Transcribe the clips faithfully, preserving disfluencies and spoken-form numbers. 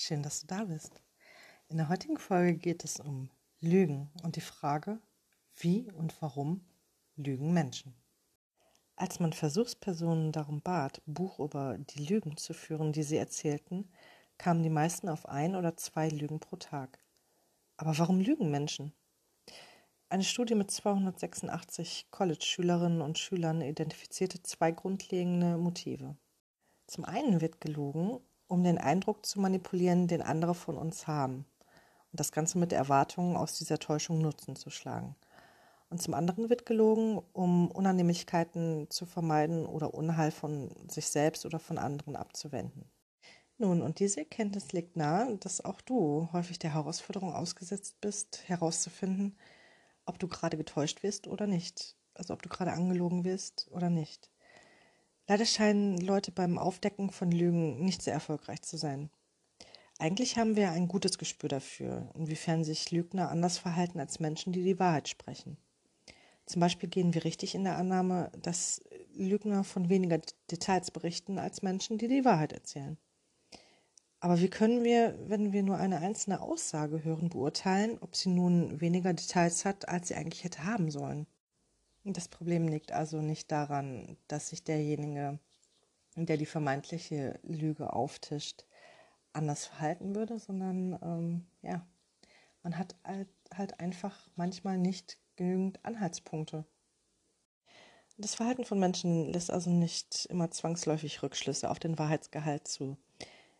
Schön, dass du da bist. In der heutigen Folge geht es um Lügen und die Frage, wie und warum lügen Menschen. Als man Versuchspersonen darum bat, Buch über die Lügen zu führen, die sie erzählten, kamen die meisten auf ein oder zwei Lügen pro Tag. Aber warum lügen Menschen? Eine Studie mit zweihundertsechsundachtzig College-Schülerinnen und Schülern identifizierte zwei grundlegende Motive. Zum einen wird gelogen, um den Eindruck zu manipulieren, den andere von uns haben und das Ganze mit Erwartungen aus dieser Täuschung Nutzen zu schlagen. Und zum anderen wird gelogen, um Unannehmlichkeiten zu vermeiden oder Unheil von sich selbst oder von anderen abzuwenden. Nun, und diese Erkenntnis legt nahe, dass auch du häufig der Herausforderung ausgesetzt bist, herauszufinden, ob du gerade getäuscht wirst oder nicht, also ob du gerade angelogen wirst oder nicht. Leider scheinen Leute beim Aufdecken von Lügen nicht sehr erfolgreich zu sein. Eigentlich haben wir ein gutes Gespür dafür, inwiefern sich Lügner anders verhalten als Menschen, die die Wahrheit sprechen. Zum Beispiel gehen wir richtig in der Annahme, dass Lügner von weniger Details berichten als Menschen, die die Wahrheit erzählen. Aber wie können wir, wenn wir nur eine einzelne Aussage hören, beurteilen, ob sie nun weniger Details hat, als sie eigentlich hätte haben sollen? Das Problem liegt also nicht daran, dass sich derjenige, der die vermeintliche Lüge auftischt, anders verhalten würde, sondern ähm, ja, man hat halt, halt einfach manchmal nicht genügend Anhaltspunkte. Das Verhalten von Menschen lässt also nicht immer zwangsläufig Rückschlüsse auf den Wahrheitsgehalt zu.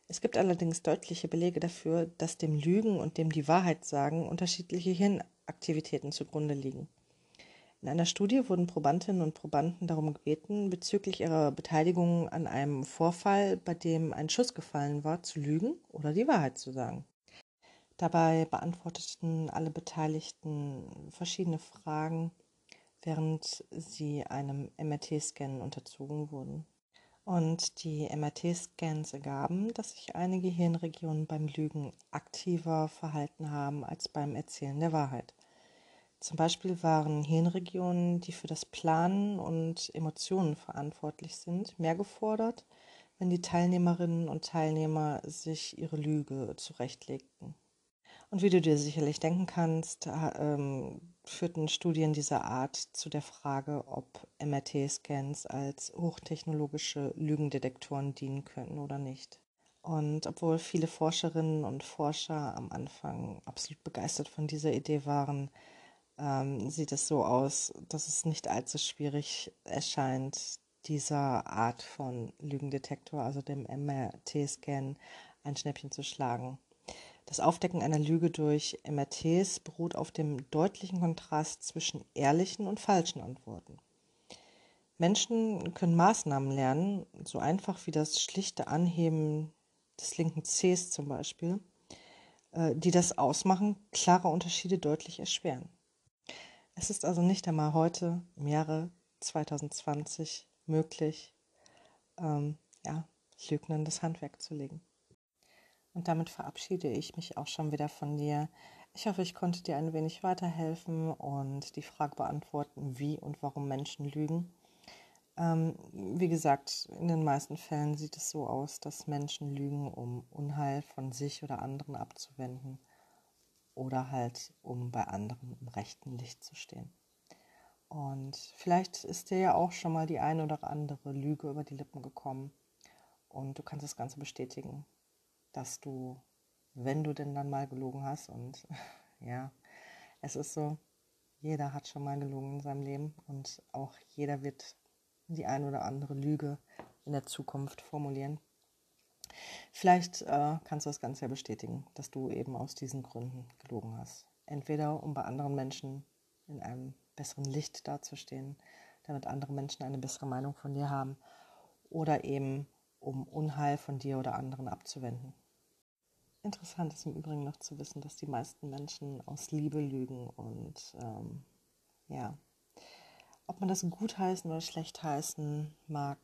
Es gibt allerdings deutliche Belege dafür, dass dem Lügen und dem die Wahrheit sagen unterschiedliche Hirnaktivitäten zugrunde liegen. In einer Studie wurden Probandinnen und Probanden darum gebeten, bezüglich ihrer Beteiligung an einem Vorfall, bei dem ein Schuss gefallen war, zu lügen oder die Wahrheit zu sagen. Dabei beantworteten alle Beteiligten verschiedene Fragen, während sie einem M R T-Scan unterzogen wurden. Und die M R T-Scans ergaben, dass sich einige Hirnregionen beim Lügen aktiver verhalten haben als beim Erzählen der Wahrheit. Zum Beispiel waren Hirnregionen, die für das Planen und Emotionen verantwortlich sind, mehr gefordert, wenn die Teilnehmerinnen und Teilnehmer sich ihre Lüge zurechtlegten. Und wie du dir sicherlich denken kannst, ähm, führten Studien dieser Art zu der Frage, ob M R T-Scans als hochtechnologische Lügendetektoren dienen könnten oder nicht. Und obwohl viele Forscherinnen und Forscher am Anfang absolut begeistert von dieser Idee waren, Ähm, sieht es so aus, dass es nicht allzu schwierig erscheint, dieser Art von Lügendetektor, also dem M R T-Scan, ein Schnäppchen zu schlagen. Das Aufdecken einer Lüge durch M R Ts beruht auf dem deutlichen Kontrast zwischen ehrlichen und falschen Antworten. Menschen können Maßnahmen lernen, so einfach wie das schlichte Anheben des linken Zehs zum Beispiel, äh, die das Ausmachen klarer Unterschiede deutlich erschweren. Es ist also nicht einmal heute, im Jahre zwanzig zwanzig, möglich, ähm, ja, Lügnern das Handwerk zu legen. Und damit verabschiede ich mich auch schon wieder von dir. Ich hoffe, ich konnte dir ein wenig weiterhelfen und die Frage beantworten, wie und warum Menschen lügen. Ähm, wie gesagt, in den meisten Fällen sieht es so aus, dass Menschen lügen, um Unheil von sich oder anderen abzuwenden. Oder halt, um bei anderen im rechten Licht zu stehen. Und vielleicht ist dir ja auch schon mal die eine oder andere Lüge über die Lippen gekommen. Und du kannst das Ganze bestätigen, dass du, wenn du denn dann mal gelogen hast, und ja, es ist so, jeder hat schon mal gelogen in seinem Leben. Und auch jeder wird die eine oder andere Lüge in der Zukunft formulieren. Vielleicht äh, kannst du das Ganze ja bestätigen, dass du eben aus diesen Gründen gelogen hast. Entweder um bei anderen Menschen in einem besseren Licht dazustehen, damit andere Menschen eine bessere Meinung von dir haben, oder eben um Unheil von dir oder anderen abzuwenden. Interessant ist im Übrigen noch zu wissen, dass die meisten Menschen aus Liebe lügen und ähm, ja, ob man das gutheißen oder schlechtheißen mag,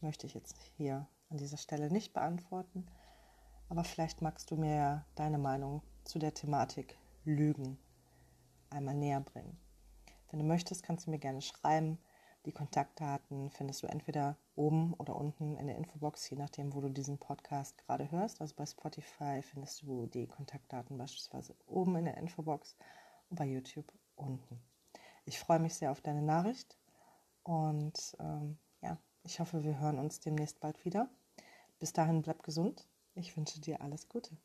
möchte ich jetzt hier an dieser Stelle nicht beantworten, aber vielleicht magst du mir deine Meinung zu der Thematik Lügen einmal näher bringen. Wenn du möchtest, kannst du mir gerne schreiben. Die Kontaktdaten findest du entweder oben oder unten in der Infobox, je nachdem, wo du diesen Podcast gerade hörst. Also bei Spotify findest du die Kontaktdaten beispielsweise oben in der Infobox und bei YouTube unten. Ich freue mich sehr auf deine Nachricht und ähm, ja, ich hoffe, wir hören uns demnächst bald wieder. Bis dahin, bleib gesund. Ich wünsche dir alles Gute.